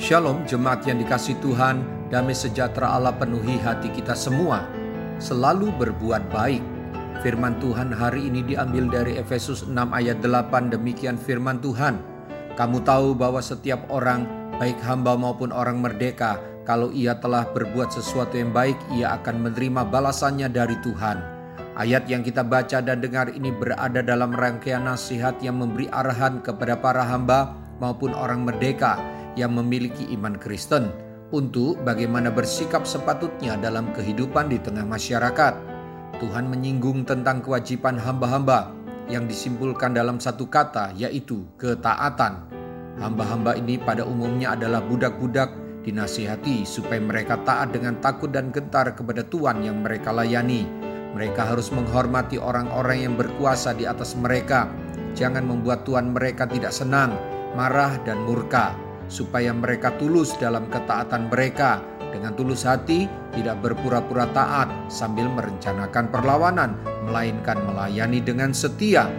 Shalom jemaat yang dikasihi Tuhan, damai sejahtera Allah penuhi hati kita semua. Selalu berbuat baik. Firman Tuhan hari ini diambil dari Efesus 6 ayat 8, demikian firman Tuhan. Kamu tahu bahwa setiap orang, baik hamba maupun orang merdeka, kalau ia telah berbuat sesuatu yang baik, ia akan menerima balasannya dari Tuhan. Ayat yang kita baca dan dengar ini berada dalam rangkaian nasihat yang memberi arahan kepada para hamba maupun orang merdeka yang memiliki iman Kristen untuk bagaimana bersikap sepatutnya dalam kehidupan di tengah masyarakat. Tuhan menyinggung tentang kewajiban hamba-hamba yang disimpulkan dalam satu kata, yaitu ketaatan. Hamba-hamba ini pada umumnya adalah budak-budak dinasihati supaya mereka taat dengan takut dan gentar kepada Tuhan yang mereka layani. Mereka harus menghormati orang-orang yang berkuasa di atas mereka. Jangan membuat Tuhan mereka tidak senang, marah dan murka, supaya mereka tulus dalam ketaatan mereka. Dengan tulus hati, tidak berpura-pura taat sambil merencanakan perlawanan, melainkan melayani dengan setia.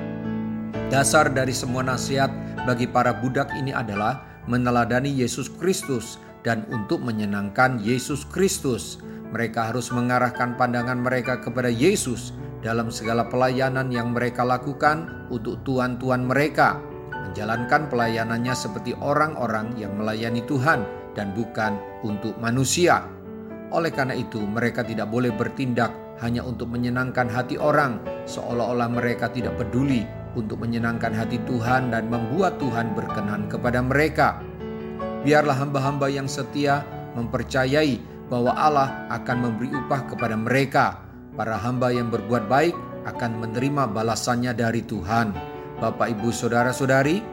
Dasar dari semua nasihat bagi para budak ini adalah meneladani Yesus Kristus dan untuk menyenangkan Yesus Kristus. Mereka harus mengarahkan pandangan mereka kepada Yesus dalam segala pelayanan yang mereka lakukan untuk Tuhan-Tuhan mereka. Menjalankan pelayanannya seperti orang-orang yang melayani Tuhan dan bukan untuk manusia. Oleh karena itu, mereka tidak boleh bertindak hanya untuk menyenangkan hati orang, seolah-olah mereka tidak peduli untuk menyenangkan hati Tuhan dan membuat Tuhan berkenan kepada mereka. Biarlah hamba-hamba yang setia mempercayai bahwa Allah akan memberi upah kepada mereka. Para hamba yang berbuat baik akan menerima balasannya dari Tuhan. Bapak, Ibu, Saudara-saudari,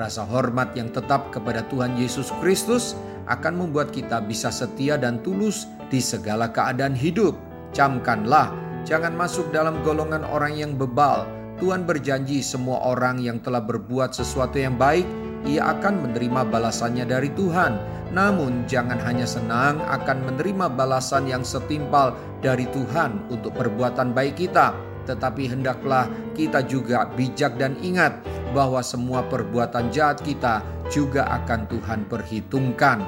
rasa hormat yang tetap kepada Tuhan Yesus Kristus akan membuat kita bisa setia dan tulus di segala keadaan hidup. Camkanlah, jangan masuk dalam golongan orang yang bebal. Tuhan berjanji semua orang yang telah berbuat sesuatu yang baik, ia akan menerima balasannya dari Tuhan. Namun jangan hanya senang akan menerima balasan yang setimpal dari Tuhan untuk perbuatan baik kita. Tetapi hendaklah kita juga bijak dan ingat bahwa semua perbuatan jahat kita juga akan Tuhan perhitungkan.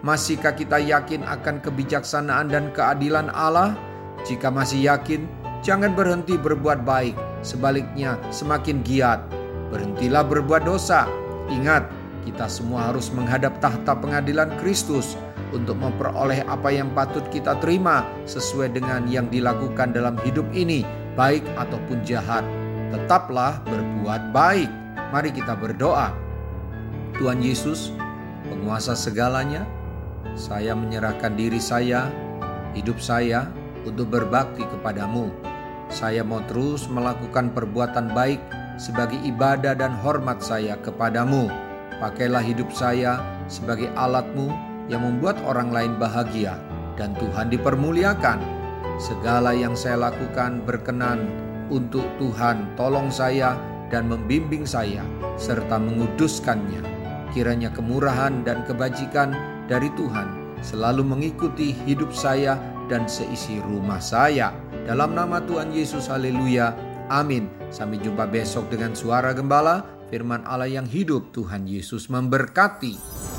Masihkah kita yakin akan kebijaksanaan dan keadilan Allah? Jika masih yakin, jangan berhenti berbuat baik. Sebaliknya, semakin giat. Berhentilah berbuat dosa. Ingat, kita semua harus menghadap tahta pengadilan Kristus untuk memperoleh apa yang patut kita terima sesuai dengan yang dilakukan dalam hidup ini, baik ataupun jahat. Tetaplah berbuat baik. Mari kita berdoa. Tuhan Yesus, penguasa segalanya, saya menyerahkan diri saya, hidup saya untuk berbakti kepadamu. Saya mau terus melakukan perbuatan baik sebagai ibadah dan hormat saya kepadamu. Pakailah hidup saya sebagai alat-Mu yang membuat orang lain bahagia dan Tuhan dipermuliakan. Segala yang saya lakukan berkenan untuk Tuhan. Tolong saya dan membimbing saya serta menguduskannya. Kiranya kemurahan dan kebajikan dari Tuhan selalu mengikuti hidup saya dan seisi rumah saya. Dalam nama Tuhan Yesus, haleluya, amin. Sampai jumpa besok dengan suara gembala, firman Allah yang hidup. Tuhan Yesus memberkati.